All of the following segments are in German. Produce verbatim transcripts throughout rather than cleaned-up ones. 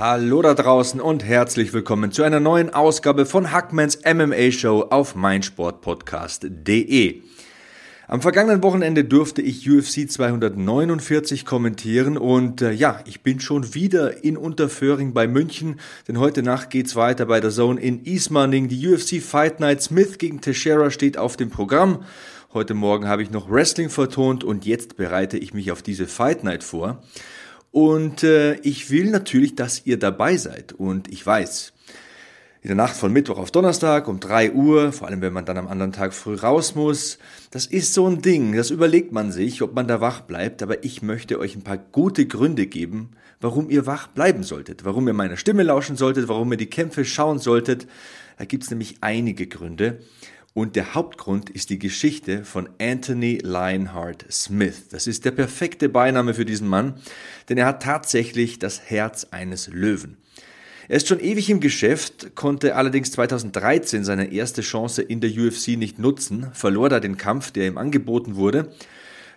Hallo da draußen und herzlich willkommen zu einer neuen Ausgabe von Hackmans M M A Show auf meinSportpodcast.de. Am vergangenen Wochenende durfte ich U F C zweihundertneunundvierzig kommentieren und äh, ja, ich bin schon wieder in Unterföhring bei München, denn heute Nacht geht's weiter bei der Zone in Ismaning. Die U F C Fight Night Smith gegen Teixeira steht auf dem Programm. Heute Morgen habe ich noch Wrestling vertont und jetzt bereite ich mich auf diese Fight Night vor. Und äh, ich will natürlich, dass ihr dabei seid. Und ich weiß, in der Nacht von Mittwoch auf Donnerstag um drei Uhr, vor allem wenn man dann am anderen Tag früh raus muss, das ist so ein Ding, das überlegt man sich, ob man da wach bleibt. Aber ich möchte euch ein paar gute Gründe geben, warum ihr wach bleiben solltet, warum ihr meiner Stimme lauschen solltet, warum ihr die Kämpfe schauen solltet. Da gibt's nämlich einige Gründe. Und der Hauptgrund ist die Geschichte von Anthony Lionheart Smith. Das ist der perfekte Beiname für diesen Mann, denn er hat tatsächlich das Herz eines Löwen. Er ist schon ewig im Geschäft, konnte allerdings zweitausenddreizehn seine erste Chance in der U F C nicht nutzen, verlor da den Kampf, der ihm angeboten wurde.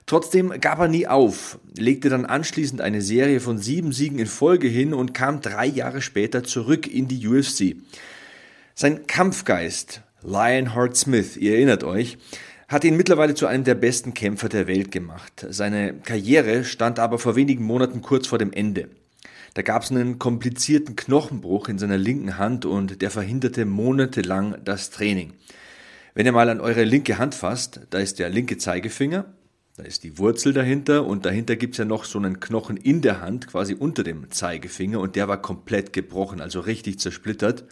Trotzdem gab er nie auf, legte dann anschließend eine Serie von sieben Siegen in Folge hin und kam drei Jahre später zurück in die U F C. Sein Kampfgeist, Lionheart Smith, ihr erinnert euch, hat ihn mittlerweile zu einem der besten Kämpfer der Welt gemacht. Seine Karriere stand aber vor wenigen Monaten kurz vor dem Ende. Da gab es einen komplizierten Knochenbruch in seiner linken Hand und der verhinderte monatelang das Training. Wenn ihr mal an eure linke Hand fasst, da ist der linke Zeigefinger, da ist die Wurzel dahinter und dahinter gibt es ja noch so einen Knochen in der Hand, quasi unter dem Zeigefinger, und der war komplett gebrochen, also richtig zersplittert.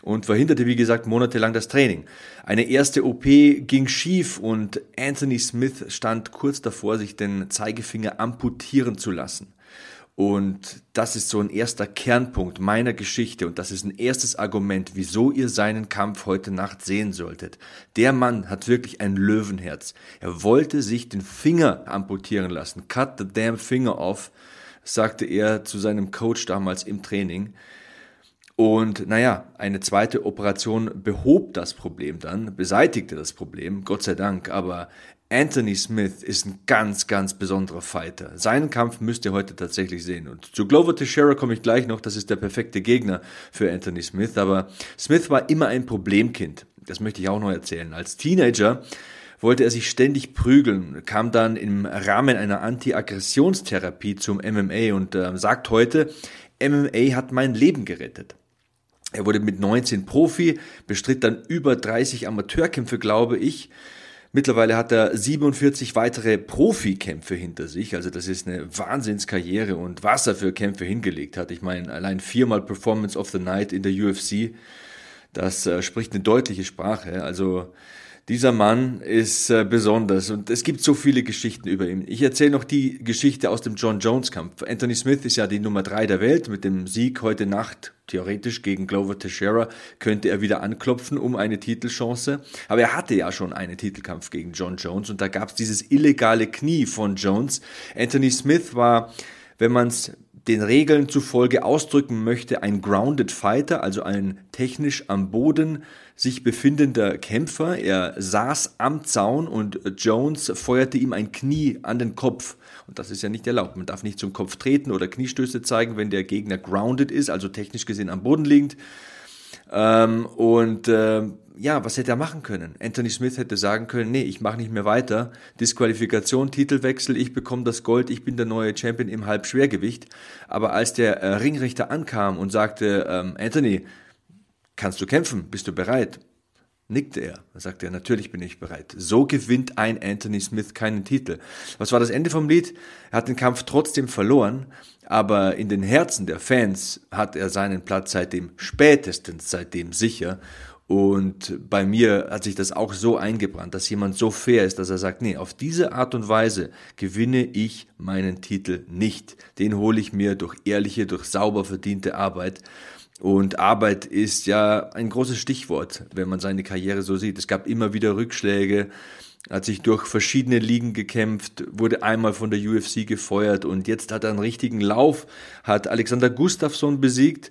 Und verhinderte, wie gesagt, monatelang das Training. Eine erste O P ging schief und Anthony Smith stand kurz davor, sich den Zeigefinger amputieren zu lassen. Und das ist so ein erster Kernpunkt meiner Geschichte und das ist ein erstes Argument, wieso ihr seinen Kampf heute Nacht sehen solltet. Der Mann hat wirklich ein Löwenherz. Er wollte sich den Finger amputieren lassen. Cut the damn finger off, sagte er zu seinem Coach damals im Training. Und naja, eine zweite Operation behob das Problem dann, beseitigte das Problem, Gott sei Dank. Aber Anthony Smith ist ein ganz, ganz besonderer Fighter. Seinen Kampf müsst ihr heute tatsächlich sehen. Und zu Glover Teixeira komme ich gleich noch, das ist der perfekte Gegner für Anthony Smith. Aber Smith war immer ein Problemkind, das möchte ich auch noch erzählen. Als Teenager wollte er sich ständig prügeln, kam dann im Rahmen einer Anti-Aggressionstherapie zum M M A und äh, sagt heute, M M A hat mein Leben gerettet. Er wurde mit neunzehn Profi, bestritt dann über dreißig Amateurkämpfe, glaube ich. Mittlerweile hat er siebenundvierzig weitere Profikämpfe hinter sich, also das ist eine Wahnsinnskarriere und was er für Kämpfe hingelegt hat. Ich meine, allein viermal Performance of the Night in der U F C, das äh, spricht eine deutliche Sprache, also dieser Mann ist äh, besonders und es gibt so viele Geschichten über ihn. Ich erzähle noch die Geschichte aus dem Jon Jones Kampf. Anthony Smith ist ja die Nummer drei der Welt. Mit dem Sieg heute Nacht, theoretisch gegen Glover Teixeira, könnte er wieder anklopfen um eine Titelchance. Aber er hatte ja schon einen Titelkampf gegen Jon Jones und da gab es dieses illegale Knie von Jones. Anthony Smith war, wenn man es den Regeln zufolge ausdrücken möchte, ein Grounded Fighter, also ein technisch am Boden sich befindender Kämpfer. Er saß am Zaun und Jones feuerte ihm ein Knie an den Kopf. Und das ist ja nicht erlaubt. Man darf nicht zum Kopf treten oder Kniestöße zeigen, wenn der Gegner grounded ist, also technisch gesehen am Boden liegend. Ähm, und äh, ja, was hätte er machen können? Anthony Smith hätte sagen können, nee, ich mache nicht mehr weiter, Disqualifikation, Titelwechsel, ich bekomme das Gold, ich bin der neue Champion im Halbschwergewicht. Aber als der äh, Ringrichter ankam und sagte, ähm, Anthony, kannst du kämpfen, bist du bereit? Nickte er, dann sagte er, natürlich bin ich bereit. So gewinnt ein Anthony Smith keinen Titel. Was war das Ende vom Lied? Er hat den Kampf trotzdem verloren, aber in den Herzen der Fans hat er seinen Platz seitdem, spätestens seitdem sicher. Und bei mir hat sich das auch so eingebrannt, dass jemand so fair ist, dass er sagt, nee, auf diese Art und Weise gewinne ich meinen Titel nicht. Den hole ich mir durch ehrliche, durch sauber verdiente Arbeit. Und Arbeit ist ja ein großes Stichwort, wenn man seine Karriere so sieht. Es gab immer wieder Rückschläge, hat sich durch verschiedene Ligen gekämpft, wurde einmal von der U F C gefeuert und jetzt hat er einen richtigen Lauf, hat Alexander Gustafsson besiegt.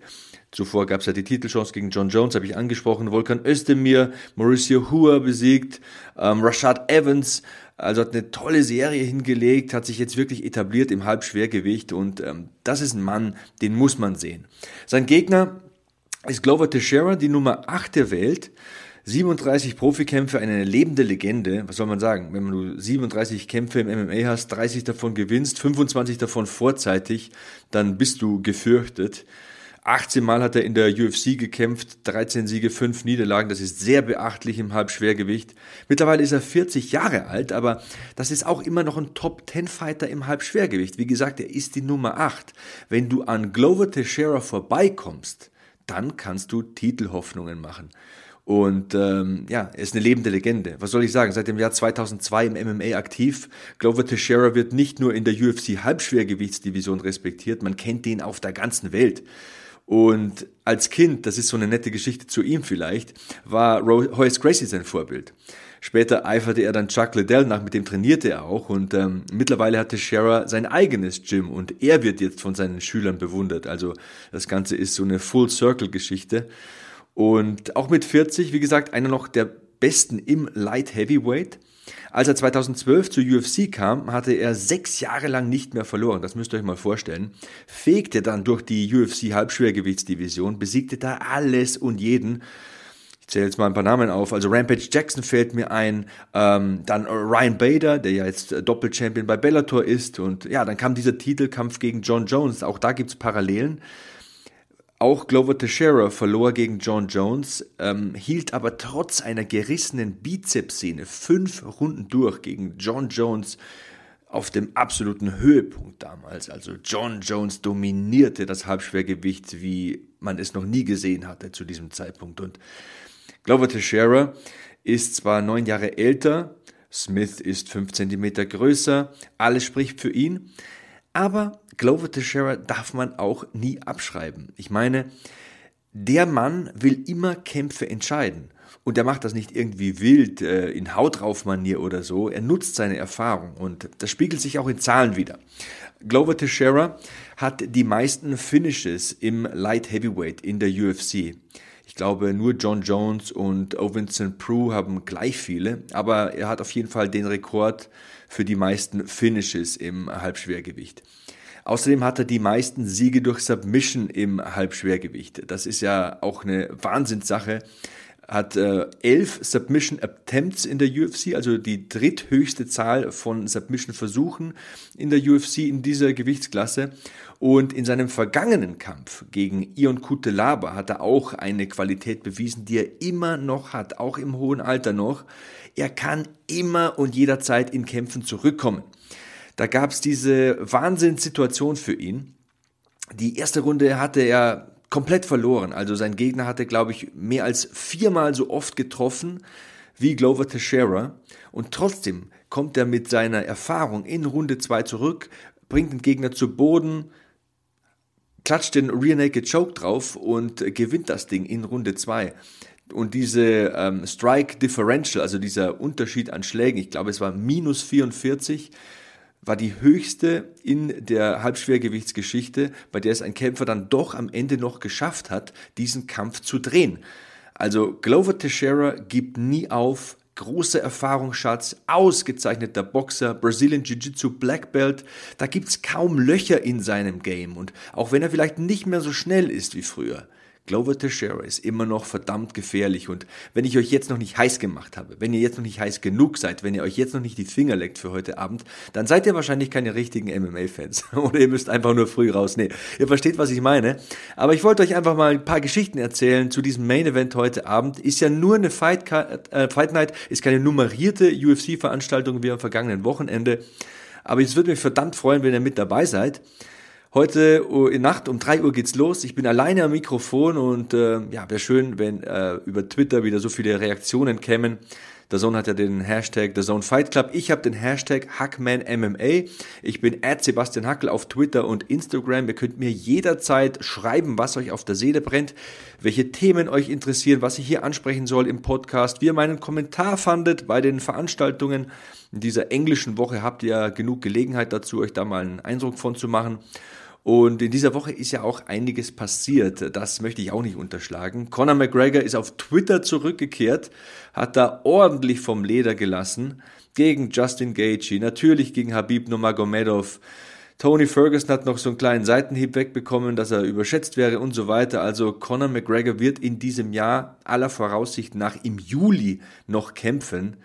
Zuvor gab es ja die Titelchance gegen Jon Jones, habe ich angesprochen, Volkan Özdemir, Mauricio Hua besiegt, ähm, Rashad Evans, also hat eine tolle Serie hingelegt, hat sich jetzt wirklich etabliert im Halbschwergewicht und ähm, das ist ein Mann, den muss man sehen. Sein Gegner ist Glover Teixeira, die Nummer acht der Welt, siebenunddreißig Profikämpfe, eine lebende Legende. Was soll man sagen, wenn du siebenunddreißig Kämpfe im M M A hast, dreißig davon gewinnst, fünfundzwanzig davon vorzeitig, dann bist du gefürchtet. achtzehn Mal hat er in der U F C gekämpft, dreizehn Siege, fünf Niederlagen, das ist sehr beachtlich im Halbschwergewicht. Mittlerweile ist er vierzig Jahre alt, aber das ist auch immer noch ein Top-zehn-Fighter im Halbschwergewicht. Wie gesagt, er ist die Nummer acht. Wenn du an Glover Teixeira vorbeikommst, dann kannst du Titelhoffnungen machen. Und ähm, ja, er ist eine lebende Legende. Was soll ich sagen? Seit dem Jahr zweitausendzwei im M M A aktiv. Glover Teixeira wird nicht nur in der U F C Halbschwergewichtsdivision respektiert, man kennt ihn auf der ganzen Welt. Und als Kind, das ist so eine nette Geschichte zu ihm vielleicht, war Royce Gracie sein Vorbild. Später eiferte er dann Chuck Liddell nach, mit dem trainierte er auch. Und ähm, mittlerweile hat Teixeira sein eigenes Gym und er wird jetzt von seinen Schülern bewundert. Also das Ganze ist so eine Full-Circle-Geschichte. Und auch mit vierzig, wie gesagt, einer noch der besten im Light Heavyweight. Als er zweitausendzwölf zur U F C kam, hatte er sechs Jahre lang nicht mehr verloren, das müsst ihr euch mal vorstellen, fegte dann durch die U F C Halbschwergewichtsdivision, besiegte da alles und jeden, ich zähle jetzt mal ein paar Namen auf, also Rampage Jackson fällt mir ein, ähm, dann Ryan Bader, der ja jetzt Doppelchampion bei Bellator ist und ja, dann kam dieser Titelkampf gegen Jon Jones, auch da gibt es Parallelen. Auch Glover Teixeira verlor gegen Jon Jones, ähm, hielt aber trotz einer gerissenen Bizepssehne fünf Runden durch gegen Jon Jones auf dem absoluten Höhepunkt damals. Also Jon Jones dominierte das Halbschwergewicht, wie man es noch nie gesehen hatte zu diesem Zeitpunkt. Und Glover Teixeira ist zwar neun Jahre älter, Smith ist fünf Zentimeter größer, alles spricht für ihn, aber Glover Teixeira darf man auch nie abschreiben. Ich meine, der Mann will immer Kämpfe entscheiden. Und er macht das nicht irgendwie wild, äh, in Haut drauf Manier oder so. Er nutzt seine Erfahrung und das spiegelt sich auch in Zahlen wider. Glover Teixeira hat die meisten Finishes im Light Heavyweight in der U F C. Ich glaube, nur Jon Jones und Ovince Sankt Preux haben gleich viele, aber er hat auf jeden Fall den Rekord für die meisten Finishes im Halbschwergewicht. Außerdem hat er die meisten Siege durch Submission im Halbschwergewicht. Das ist ja auch eine Wahnsinnssache. Hat äh, elf Submission Attempts in der U F C, also die dritthöchste Zahl von Submission-Versuchen in der U F C in dieser Gewichtsklasse. Und in seinem vergangenen Kampf gegen Ion Cutelaba hat er auch eine Qualität bewiesen, die er immer noch hat, auch im hohen Alter noch. Er kann immer und jederzeit in Kämpfen zurückkommen. Da gab es diese Wahnsinnssituation für ihn. Die erste Runde hatte er komplett verloren. Also sein Gegner hatte, glaube ich, mehr als viermal so oft getroffen wie Glover Teixeira. Und trotzdem kommt er mit seiner Erfahrung in Runde zwei zurück, bringt den Gegner zu Boden, klatscht den Rear Naked Choke drauf und gewinnt das Ding in Runde zwei. Und diese ähm, Strike Differential, also dieser Unterschied an Schlägen, ich glaube, es war minus vierundvierzig, war die höchste in der Halbschwergewichtsgeschichte, bei der es ein Kämpfer dann doch am Ende noch geschafft hat, diesen Kampf zu drehen. Also Glover Teixeira gibt nie auf, großer Erfahrungsschatz, ausgezeichneter Boxer, Brazilian Jiu-Jitsu Black Belt, da gibt es kaum Löcher in seinem Game und auch wenn er vielleicht nicht mehr so schnell ist wie früher. Glover Teixeira ist immer noch verdammt gefährlich und wenn ich euch jetzt noch nicht heiß gemacht habe, wenn ihr jetzt noch nicht heiß genug seid, wenn ihr euch jetzt noch nicht die Finger leckt für heute Abend, dann seid ihr wahrscheinlich keine richtigen M M A-Fans oder ihr müsst einfach nur früh raus. Nee, ihr versteht, was ich meine, aber ich wollte euch einfach mal ein paar Geschichten erzählen zu diesem Main-Event heute Abend. Ist ja nur eine Fight, äh, Fight Night, ist keine nummerierte U F C-Veranstaltung wie am vergangenen Wochenende, aber es würde mich verdammt freuen, wenn ihr mit dabei seid. Heute in Nacht um drei Uhr geht's los. Ich bin alleine am Mikrofon und äh, ja, wäre schön, wenn äh, über Twitter wieder so viele Reaktionen kämen. DAZN hat ja den Hashtag DAZN Fight Club. Ich habe den Hashtag HackmanMMA. Ich bin at Sebastian Hackel auf Twitter und Instagram. Ihr könnt mir jederzeit schreiben, was euch auf der Seele brennt, welche Themen euch interessieren, was ich hier ansprechen soll im Podcast, wie ihr meinen Kommentar fandet bei den Veranstaltungen. In dieser englischen Woche habt ihr genug Gelegenheit dazu, euch da mal einen Eindruck von zu machen. Und in dieser Woche ist ja auch einiges passiert, das möchte ich auch nicht unterschlagen. Conor McGregor ist auf Twitter zurückgekehrt, hat da ordentlich vom Leder gelassen gegen Justin Gaethje, natürlich gegen Habib Nurmagomedov. Tony Ferguson hat noch so einen kleinen Seitenhieb wegbekommen, dass er überschätzt wäre und so weiter. Also Conor McGregor wird in diesem Jahr aller Voraussicht nach im Juli noch kämpfen.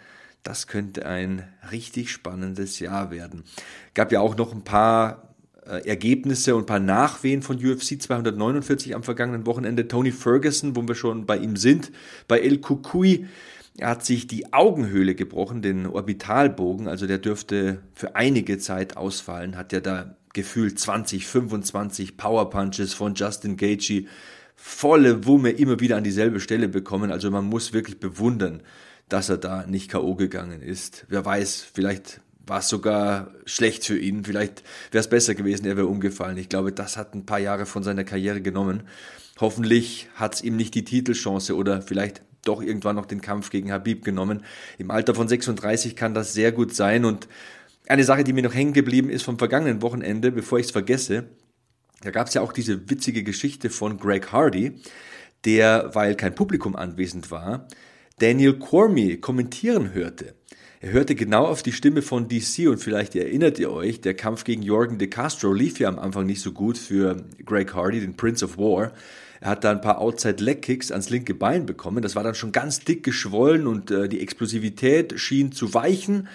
Das könnte ein richtig spannendes Jahr werden. Gab ja auch noch ein paar Ergebnisse und ein paar Nachwehen von U F C zweihundertneunundvierzig am vergangenen Wochenende. Tony Ferguson, wo wir schon bei ihm sind, bei El Cucuy, er hat sich die Augenhöhle gebrochen, den Orbitalbogen, also der dürfte für einige Zeit ausfallen, hat ja da gefühlt zwanzig, fünfundzwanzig Powerpunches von Justin Gaethje, volle Wumme immer wieder an dieselbe Stelle bekommen, also man muss wirklich bewundern, dass er da nicht K O gegangen ist. Wer weiß, vielleicht war es sogar schlecht für ihn, vielleicht wäre es besser gewesen, er wäre umgefallen. Ich glaube, das hat ein paar Jahre von seiner Karriere genommen. Hoffentlich hat es ihm nicht die Titelchance oder vielleicht doch irgendwann noch den Kampf gegen Habib genommen. Im Alter von sechsunddreißig kann das sehr gut sein. Und eine Sache, die mir noch hängen geblieben ist vom vergangenen Wochenende, bevor ich es vergesse, da gab es ja auch diese witzige Geschichte von Greg Hardy, der, weil kein Publikum anwesend war, Daniel Cormier kommentieren hörte. Er hörte genau auf die Stimme von D C und vielleicht erinnert ihr euch, der Kampf gegen Jorgen De Castro lief ja am Anfang nicht so gut für Greg Hardy, den Prince of War. Er hat da ein paar Outside-Leg-Kicks ans linke Bein bekommen. Das war dann schon ganz dick geschwollen und äh, die Explosivität schien zu weichen.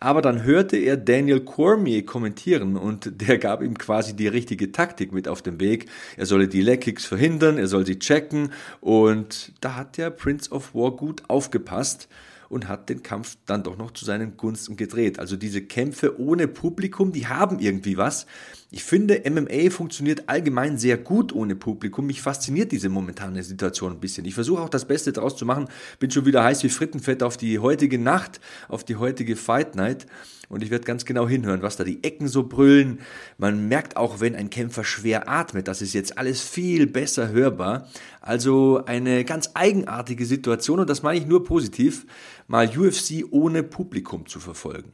Aber dann hörte er Daniel Cormier kommentieren und der gab ihm quasi die richtige Taktik mit auf den Weg. Er solle die Leg-Kicks verhindern, er soll sie checken und da hat der Prince of War gut aufgepasst und hat den Kampf dann doch noch zu seinen Gunsten gedreht. Also diese Kämpfe ohne Publikum, die haben irgendwie was. Ich finde, M M A funktioniert allgemein sehr gut ohne Publikum. Mich fasziniert diese momentane Situation ein bisschen. Ich versuche auch das Beste draus zu machen. Bin schon wieder heiß wie Frittenfett auf die heutige Nacht, auf die heutige Fight Night. Und ich werde ganz genau hinhören, was da die Ecken so brüllen. Man merkt auch, wenn ein Kämpfer schwer atmet, das ist jetzt alles viel besser hörbar. Also eine ganz eigenartige Situation und das meine ich nur positiv, mal U F C ohne Publikum zu verfolgen.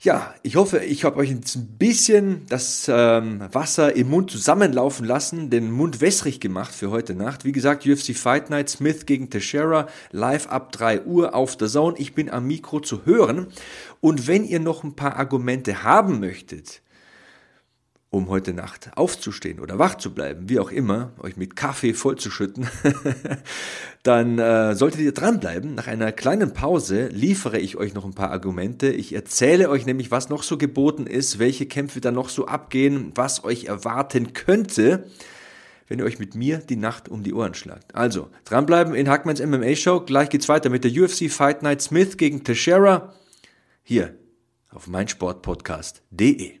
Ja, ich hoffe, ich habe euch jetzt ein bisschen das ähm, Wasser im Mund zusammenlaufen lassen, den Mund wässrig gemacht für heute Nacht. Wie gesagt, U F C Fight Night, Smith gegen Teixeira, live ab drei Uhr auf der Zone. Ich bin am Mikro zu hören. Und wenn ihr noch ein paar Argumente haben möchtet, um heute Nacht aufzustehen oder wach zu bleiben, wie auch immer, euch mit Kaffee vollzuschütten, dann äh, solltet ihr dranbleiben. Nach einer kleinen Pause liefere ich euch noch ein paar Argumente. Ich erzähle euch nämlich, was noch so geboten ist, welche Kämpfe da noch so abgehen, was euch erwarten könnte, wenn ihr euch mit mir die Nacht um die Ohren schlagt. Also, dranbleiben in Hackmans M M A Show. Gleich geht's weiter mit der U F C Fight Night Smith gegen Teixeira. Hier auf meinSportpodcast.de.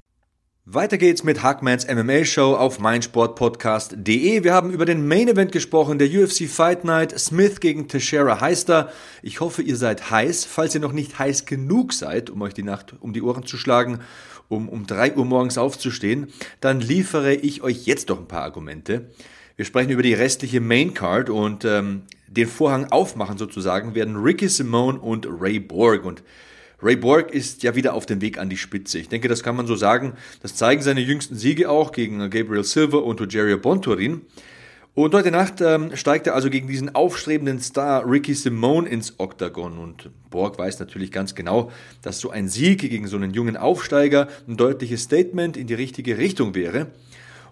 Weiter geht's mit Hackmans M M A Show auf meinSportpodcast.de. Wir haben über den Main Event gesprochen, der U F C Fight Night. Smith gegen Teixeira heißt er. Ich hoffe, ihr seid heiß. Falls ihr noch nicht heiß genug seid, um euch die Nacht um die Ohren zu schlagen, um um drei Uhr morgens aufzustehen, dann liefere ich euch jetzt doch ein paar Argumente. Wir sprechen über die restliche Main Card und ähm, den Vorhang aufmachen sozusagen werden Ricky Simon und Ray Borg und Ray Borg ist ja wieder auf dem Weg an die Spitze. Ich denke, das kann man so sagen. Das zeigen seine jüngsten Siege auch gegen Gabriel Silva und Rogerio Bontorin. Und heute Nacht ähm, steigt er also gegen diesen aufstrebenden Star Ricky Simon ins Oktagon. Und Borg weiß natürlich ganz genau, dass so ein Sieg gegen so einen jungen Aufsteiger ein deutliches Statement in die richtige Richtung wäre.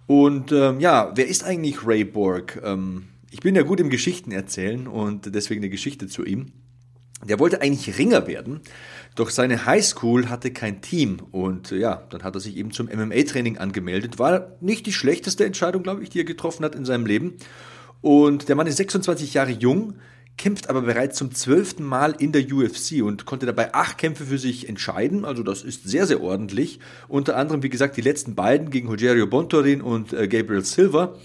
Und ähm, ja, wer ist eigentlich Ray Borg? Ähm, ich bin ja gut im Geschichten erzählen und deswegen eine Geschichte zu ihm. Der wollte eigentlich Ringer werden, doch seine Highschool hatte kein Team und ja, dann hat er sich eben zum M M A-Training angemeldet. War nicht die schlechteste Entscheidung, glaube ich, die er getroffen hat in seinem Leben Und der Mann ist sechsundzwanzig Jahre jung, kämpft aber bereits zum zwölften Mal in der U F C und konnte dabei acht Kämpfe für sich entscheiden. Also das ist sehr, sehr ordentlich. Unter anderem, wie gesagt, die letzten beiden gegen Rogerio Bontorin und äh, Gabriel Silva.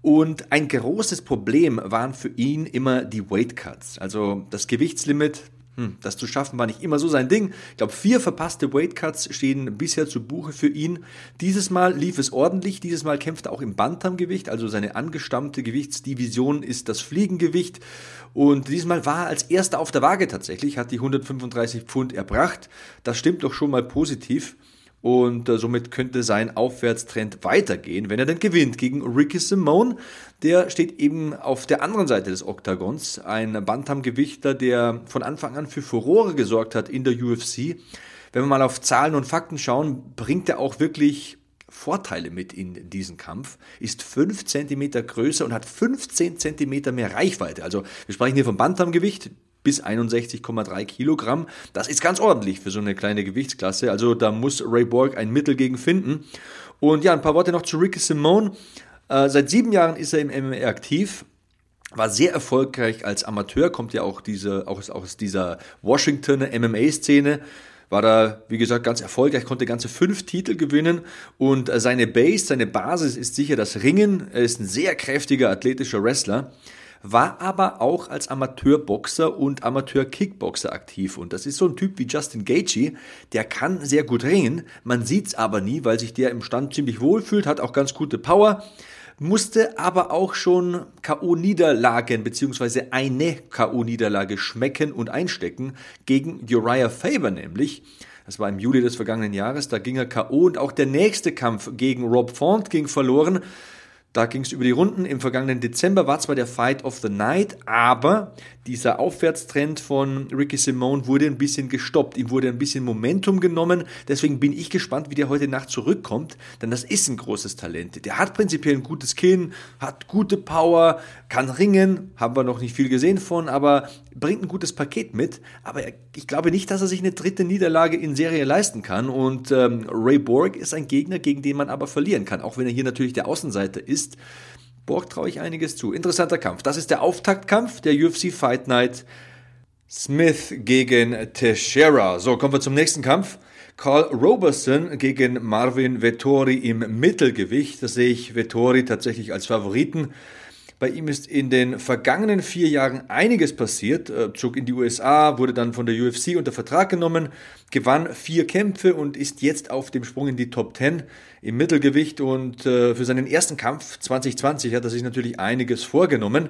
Und ein großes Problem waren für ihn immer die Weightcuts. Also das Gewichtslimit, hm, das zu schaffen, war nicht immer so sein Ding. Ich glaube, vier verpasste Weightcuts stehen bisher zu Buche für ihn. Dieses Mal lief es ordentlich. Dieses Mal kämpfte er auch im Bantamgewicht. Also seine angestammte Gewichtsdivision ist das Fliegengewicht. Und diesmal war er als Erster auf der Waage tatsächlich, hat die hundertfünfunddreißig Pfund erbracht. Das stimmt doch schon mal positiv. Und äh, somit könnte sein Aufwärtstrend weitergehen, wenn er denn gewinnt gegen Ricky Simon. Der steht eben auf der anderen Seite des Oktagons. Ein Bantamgewichter, der von Anfang an für Furore gesorgt hat in der U F C. Wenn wir mal auf Zahlen und Fakten schauen, bringt er auch wirklich Vorteile mit in diesen Kampf, ist fünf Zentimeter größer und hat fünfzehn Zentimeter mehr Reichweite. Also wir sprechen hier vom Bantamgewicht bis einundsechzig Komma drei Kilogramm. Das ist ganz ordentlich für so eine kleine Gewichtsklasse. Also da muss Ray Borg ein Mittel gegen finden. Und ja, ein paar Worte noch zu Ricky Simon. Äh, seit sieben Jahren ist er im M M A aktiv. War sehr erfolgreich als Amateur. Kommt ja auch, diese, auch, auch aus dieser Washingtoner M M A-Szene. War da, wie gesagt, ganz erfolgreich, konnte ganze fünf Titel gewinnen und seine Base, seine Basis ist sicher das Ringen. Er ist ein sehr kräftiger, athletischer Wrestler, war aber auch als Amateurboxer und Amateur-Kickboxer aktiv. Und das ist so ein Typ wie Justin Gaethje, der kann sehr gut ringen, man sieht es aber nie, weil sich der im Stand ziemlich wohl fühlt, hat auch ganz gute Power, musste aber auch schon K O-Niederlagen bzw. eine K O-Niederlage schmecken und einstecken gegen Uriah Faber nämlich. Das war im Juli des vergangenen Jahres, da ging er K O und auch der nächste Kampf gegen Rob Font ging verloren. Da ging es über die Runden. Im vergangenen Dezember war zwar der Fight of the Night, aber dieser Aufwärtstrend von Ricky Simon wurde ein bisschen gestoppt. Ihm wurde ein bisschen Momentum genommen. Deswegen bin ich gespannt, wie der heute Nacht zurückkommt, denn das ist ein großes Talent. Der hat prinzipiell ein gutes Kinn, hat gute Power, kann ringen, haben wir noch nicht viel gesehen von, aber bringt ein gutes Paket mit. Aber ich glaube nicht, dass er sich eine dritte Niederlage in Serie leisten kann. Und ähm, Ray Borg ist ein Gegner, gegen den man aber verlieren kann, auch wenn er hier natürlich der Außenseiter ist. Borg traue ich einiges zu. Interessanter Kampf. Das ist der Auftaktkampf der U F C Fight Night. Smith gegen Teixeira. So, kommen wir zum nächsten Kampf. Carl Roberson gegen Marvin Vettori im Mittelgewicht. Da sehe ich Vettori tatsächlich als Favoriten. Bei ihm ist in den vergangenen vier Jahren einiges passiert. Er zog in die U S A, wurde dann von der U F C unter Vertrag genommen, gewann vier Kämpfe und ist jetzt auf dem Sprung in die Top Ten im Mittelgewicht. Und äh, für seinen ersten Kampf zwanzig zwanzig hat er sich natürlich einiges vorgenommen.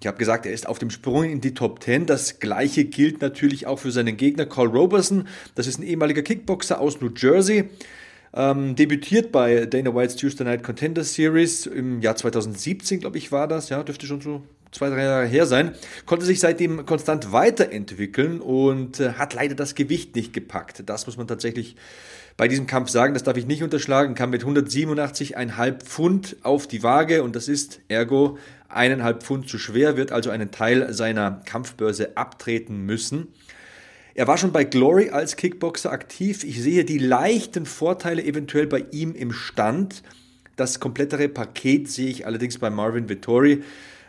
Ich habe gesagt, er ist auf dem Sprung in die Top Ten. Das Gleiche gilt natürlich auch für seinen Gegner Carl Roberson. Das ist ein ehemaliger Kickboxer aus New Jersey. Ähm, debütiert bei Dana Whites Tuesday Night Contender Series im Jahr zweitausendsiebzehn, glaube ich, war das. Ja, dürfte schon so zwei, drei Jahre her sein. Konnte sich seitdem konstant weiterentwickeln und äh, hat leider das Gewicht nicht gepackt. Das muss man tatsächlich bei diesem Kampf sagen. Das darf ich nicht unterschlagen. Kam mit hundertsiebenundachtzig Komma fünf Pfund auf die Waage und das ist ergo eineinhalb Pfund zu schwer. Wird also einen Teil seiner Kampfbörse abtreten müssen. Er war schon bei Glory als Kickboxer aktiv. Ich sehe die leichten Vorteile eventuell bei ihm im Stand. Das komplettere Paket sehe ich allerdings bei Marvin Vettori.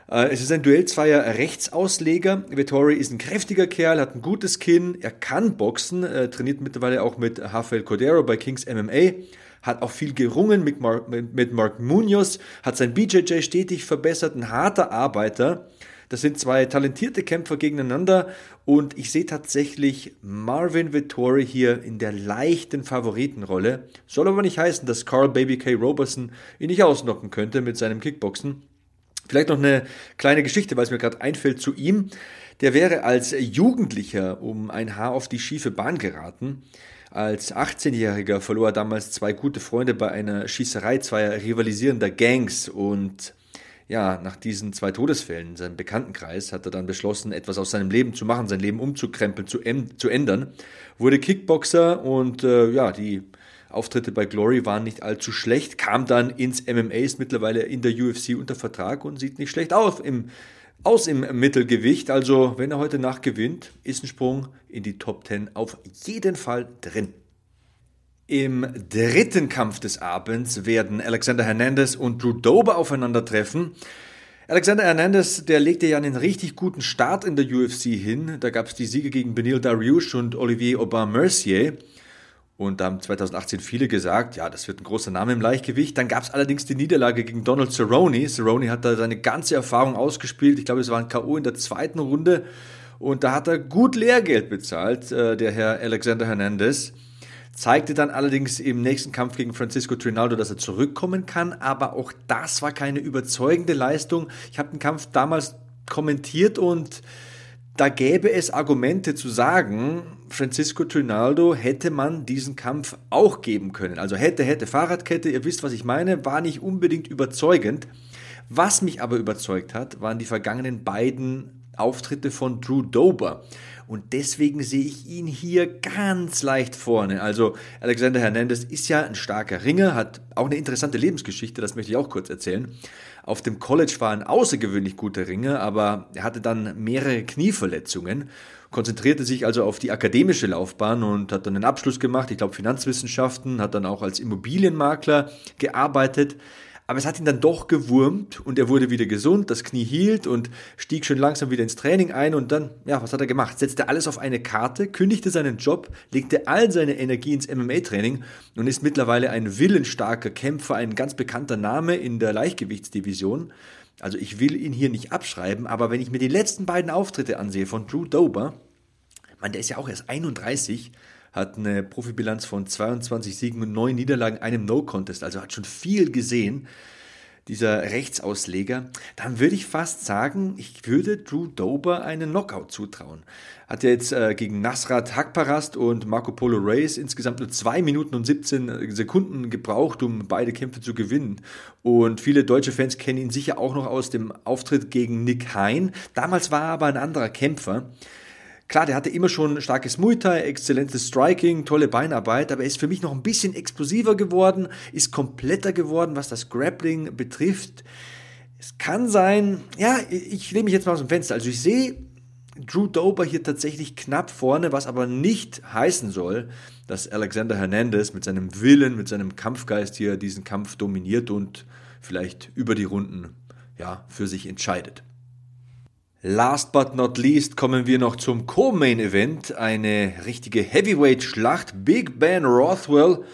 Es ist ein Duell zweier Rechtsausleger. Vettori ist ein kräftiger Kerl, hat ein gutes Kinn, er kann boxen, trainiert mittlerweile auch mit Rafael Cordero bei Kings M M A, hat auch viel gerungen mit Mark, mit Mark Munoz, hat sein B J J stetig verbessert, ein harter Arbeiter. Das sind zwei talentierte Kämpfer gegeneinander und ich sehe tatsächlich Marvin Vettori hier in der leichten Favoritenrolle. Soll aber nicht heißen, dass Carl Baby K. Roberson ihn nicht ausnocken könnte mit seinem Kickboxen. Vielleicht noch eine kleine Geschichte, weil es mir gerade einfällt, zu ihm. Der wäre als Jugendlicher um ein Haar auf die schiefe Bahn geraten. Als achtzehnjähriger verlor er damals zwei gute Freunde bei einer Schießerei zweier rivalisierender Gangs und ja, nach diesen zwei Todesfällen in seinem Bekanntenkreis hat er dann beschlossen, etwas aus seinem Leben zu machen, sein Leben umzukrempeln, zu, em- zu ändern. Wurde Kickboxer und äh, ja, die Auftritte bei Glory waren nicht allzu schlecht, kam dann ins M M A, ist mittlerweile in der U F C unter Vertrag und sieht nicht schlecht aus im, aus im Mittelgewicht. Also, wenn er heute Nacht gewinnt, ist ein Sprung in die Top Ten auf jeden Fall drin. Im dritten Kampf des Abends werden Alexander Hernandez und Drew Dober aufeinandertreffen. Alexander Hernandez, der legte ja einen richtig guten Start in der U F C hin. Da gab es die Siege gegen Benil Dariush und Olivier Aubin-Mercier. Und da haben zwanzig achtzehn viele gesagt, ja, das wird ein großer Name im Leichtgewicht. Dann gab es allerdings die Niederlage gegen Donald Cerrone. Cerrone hat da seine ganze Erfahrung ausgespielt. Ich glaube, es war ein K O in der zweiten Runde. Und da hat er gut Lehrgeld bezahlt, äh, der Herr Alexander Hernandez. Zeigte dann allerdings im nächsten Kampf gegen Francisco Trinaldo, dass er zurückkommen kann. Aber auch das war keine überzeugende Leistung. Ich habe den Kampf damals kommentiert und da gäbe es Argumente zu sagen, Francisco Trinaldo hätte man diesen Kampf auch geben können. Also hätte, hätte, Fahrradkette, ihr wisst, was ich meine, war nicht unbedingt überzeugend. Was mich aber überzeugt hat, waren die vergangenen beiden Auftritte von Drew Dober. Und deswegen sehe ich ihn hier ganz leicht vorne. Also Alexander Hernandez ist ja ein starker Ringer, hat auch eine interessante Lebensgeschichte, das möchte ich auch kurz erzählen. Auf dem College war ein außergewöhnlich guter Ringer, aber er hatte dann mehrere Knieverletzungen, konzentrierte sich also auf die akademische Laufbahn und hat dann einen Abschluss gemacht, ich glaube Finanzwissenschaften, hat dann auch als Immobilienmakler gearbeitet. Aber es hat ihn dann doch gewurmt und er wurde wieder gesund, das Knie hielt und stieg schon langsam wieder ins Training ein und dann, ja, was hat er gemacht? Setzte alles auf eine Karte, kündigte seinen Job, legte all seine Energie ins M M A-Training und ist mittlerweile ein willensstarker Kämpfer, ein ganz bekannter Name in der Leichtgewichtsdivision. Also ich will ihn hier nicht abschreiben, aber wenn ich mir die letzten beiden Auftritte ansehe von Drew Dober, man, der ist ja auch erst einunddreißig, hat eine Profibilanz von zweiundzwanzig Siegen und neun Niederlagen, einem No-Contest, also hat schon viel gesehen, dieser Rechtsausleger, dann würde ich fast sagen, ich würde Drew Dober einen Knockout zutrauen. Hat ja jetzt äh, gegen Nasrat Haqparast und Marco Polo Reyes insgesamt nur zwei Minuten und siebzehn Sekunden gebraucht, um beide Kämpfe zu gewinnen. Und viele deutsche Fans kennen ihn sicher auch noch aus dem Auftritt gegen Nick Hein. Damals war er aber ein anderer Kämpfer. Klar, der hatte immer schon starkes Muay Thai, exzellentes Striking, tolle Beinarbeit, aber er ist für mich noch ein bisschen explosiver geworden, ist kompletter geworden, was das Grappling betrifft. Es kann sein, ja, ich lehne mich jetzt mal aus dem Fenster, also ich sehe Drew Dober hier tatsächlich knapp vorne, was aber nicht heißen soll, dass Alexander Hernandez mit seinem Willen, mit seinem Kampfgeist hier diesen Kampf dominiert und vielleicht über die Runden, ja, für sich entscheidet. Last but not least kommen wir noch zum Co-Main-Event, eine richtige Heavyweight-Schlacht. Big Ben Rothwell,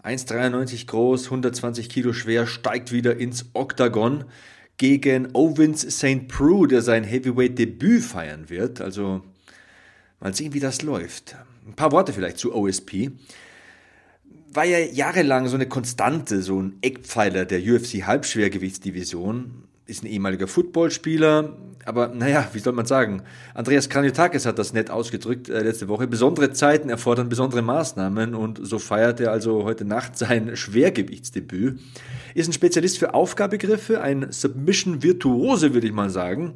eins Komma dreiundneunzig groß, hundertzwanzig Kilo schwer, steigt wieder ins Oktagon gegen Ovince Sankt Preux, der sein Heavyweight-Debüt feiern wird. Also mal sehen, wie das läuft. Ein paar Worte vielleicht zu O S P. War ja jahrelang so eine Konstante, so ein Eckpfeiler der U F C-Halbschwergewichtsdivision. Ist ein ehemaliger Footballspieler, aber naja, wie soll man sagen? Andreas Kranjotakis hat das nett ausgedrückt äh, letzte Woche. Besondere Zeiten erfordern besondere Maßnahmen und so feiert er also heute Nacht sein Schwergewichtsdebüt. Ist ein Spezialist für Aufgabegriffe, ein Submission-Virtuose, würde ich mal sagen.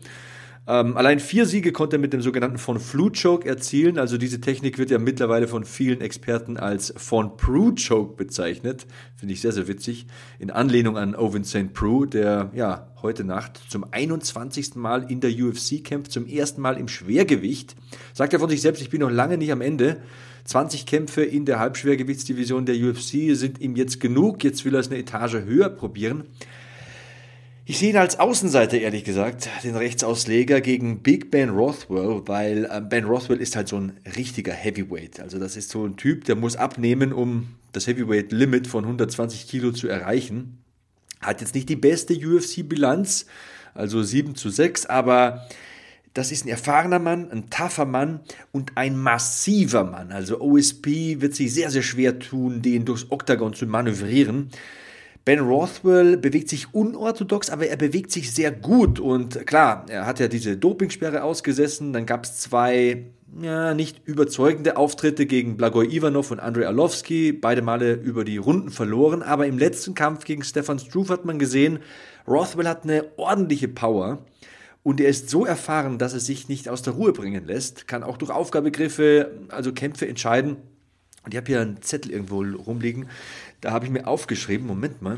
Ähm, allein vier Siege konnte er mit dem sogenannten Von-Flu-Choke erzielen. Also diese Technik wird ja mittlerweile von vielen Experten als Von-Preux-Choke bezeichnet. Finde ich sehr, sehr witzig. In Anlehnung an Ovince Sankt Preux, der ja heute Nacht zum einundzwanzigsten Mal in der U F C kämpft, zum ersten Mal im Schwergewicht. Sagt er von sich selbst, ich bin noch lange nicht am Ende. zwanzig Kämpfe in der Halbschwergewichtsdivision der U F C sind ihm jetzt genug. Jetzt will er es eine Etage höher probieren. Ich sehe ihn als Außenseiter, ehrlich gesagt, den Rechtsausleger gegen Big Ben Rothwell, weil Ben Rothwell ist halt so ein richtiger Heavyweight. Also das ist so ein Typ, der muss abnehmen, um das Heavyweight-Limit von hundertzwanzig Kilo zu erreichen. Hat jetzt nicht die beste U F C-Bilanz, also sieben zu sechs, aber das ist ein erfahrener Mann, ein tougher Mann und ein massiver Mann. Also O S P wird sich sehr, sehr schwer tun, den durchs Oktagon zu manövrieren. Ben Rothwell bewegt sich unorthodox, aber er bewegt sich sehr gut und klar, er hat ja diese Dopingsperre ausgesessen, dann gab es zwei ja, nicht überzeugende Auftritte gegen Blagoj Ivanov und Andrei Arlovski, beide Male über die Runden verloren, aber im letzten Kampf gegen Stefan Struve hat man gesehen, Rothwell hat eine ordentliche Power und er ist so erfahren, dass er sich nicht aus der Ruhe bringen lässt, kann auch durch Aufgabegriffe, also Kämpfe entscheiden. Und ich habe hier einen Zettel irgendwo rumliegen, da habe ich mir aufgeschrieben, Moment mal,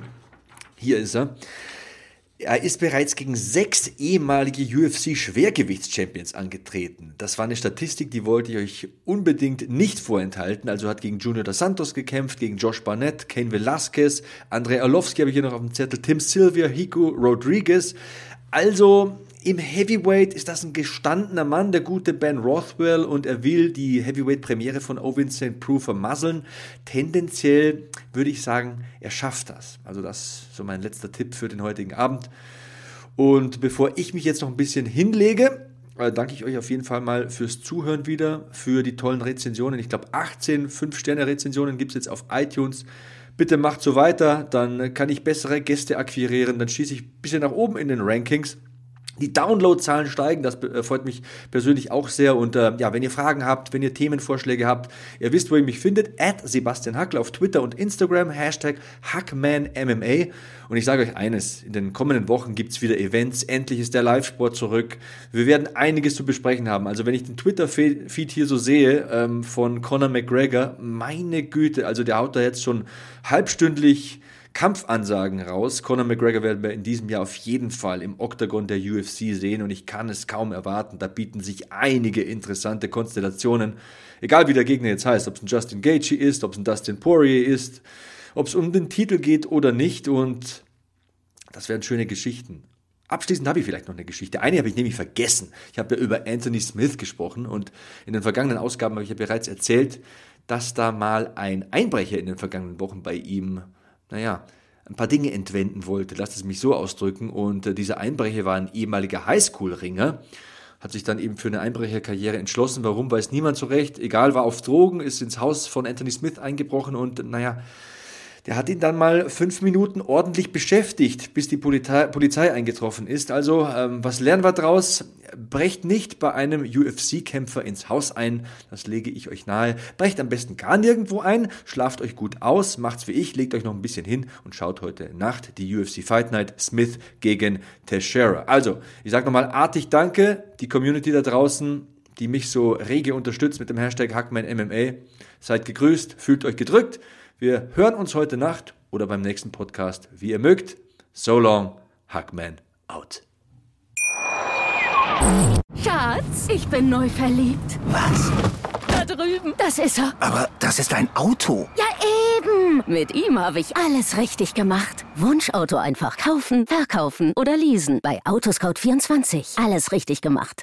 hier ist er. Er ist bereits gegen sechs ehemalige U F C-Schwergewichts-Champions angetreten. Das war eine Statistik, die wollte ich euch unbedingt nicht vorenthalten. Also hat gegen Junior Dos Santos gekämpft, gegen Josh Barnett, Cain Velasquez, Andrei Arlovski habe ich hier noch auf dem Zettel, Tim Sylvia, Hiko Rodriguez. Also im Heavyweight ist das ein gestandener Mann, der gute Ben Rothwell, und er will die Heavyweight-Premiere von Ovince Sankt Preux vermasseln. Tendenziell würde ich sagen, er schafft das. Also das ist so mein letzter Tipp für den heutigen Abend. Und bevor ich mich jetzt noch ein bisschen hinlege, danke ich euch auf jeden Fall mal fürs Zuhören wieder, für die tollen Rezensionen. Ich glaube, achtzehn fünf-Sterne-Rezensionen gibt es jetzt auf iTunes. Bitte macht so weiter, dann kann ich bessere Gäste akquirieren, dann schieße ich ein bisschen nach oben in den Rankings. Die Downloadzahlen steigen, das freut mich persönlich auch sehr. Und äh, ja, wenn ihr Fragen habt, wenn ihr Themenvorschläge habt, ihr wisst, wo ihr mich findet, at Sebastian Hackel auf Twitter und Instagram, Hashtag HackmanMMA. Und ich sage euch eines, in den kommenden Wochen gibt es wieder Events, endlich ist der Live-Sport zurück. Wir werden einiges zu besprechen haben. Also wenn ich den Twitter-Feed hier so sehe, ähm, von Conor McGregor, meine Güte, also der haut da jetzt schon halbstündlich Kampfansagen raus. Conor McGregor werden wir in diesem Jahr auf jeden Fall im Oktagon der U F C sehen und ich kann es kaum erwarten. Da bieten sich einige interessante Konstellationen, egal wie der Gegner jetzt heißt, ob es ein Justin Gaethje ist, ob es ein Dustin Poirier ist, ob es um den Titel geht oder nicht, und das wären schöne Geschichten. Abschließend habe ich vielleicht noch eine Geschichte. Eine habe ich nämlich vergessen. Ich habe ja über Anthony Smith gesprochen und in den vergangenen Ausgaben habe ich ja bereits erzählt, dass da mal ein Einbrecher in den vergangenen Wochen bei ihm naja, ein paar Dinge entwenden wollte, lasst es mich so ausdrücken. Und äh, dieser Einbrecher war ein ehemaliger Highschool-Ringer, hat sich dann eben für eine Einbrecherkarriere entschlossen. Warum, weiß niemand so recht. Egal, war auf Drogen, ist ins Haus von Anthony Smith eingebrochen und naja, der hat ihn dann mal fünf Minuten ordentlich beschäftigt, bis die Polizei, Polizei eingetroffen ist. Also, ähm, was lernen wir draus? Brecht nicht bei einem U F C-Kämpfer ins Haus ein, das lege ich euch nahe. Brecht am besten gar nirgendwo ein, schlaft euch gut aus, macht's wie ich, legt euch noch ein bisschen hin und schaut heute Nacht die U F C Fight Night Smith gegen Teixeira. Also, ich sage nochmal artig danke, die Community da draußen, die mich so rege unterstützt mit dem Hashtag HackmanMMA. Seid gegrüßt, fühlt euch gedrückt. Wir hören uns heute Nacht oder beim nächsten Podcast, wie ihr mögt. So long, Hackman out. Schatz, ich bin neu verliebt. Was? Da drüben. Das ist er. Aber das ist ein Auto. Ja eben, mit ihm habe ich alles richtig gemacht. Wunschauto einfach kaufen, verkaufen oder leasen. Bei Autoscout vierundzwanzig. Alles richtig gemacht.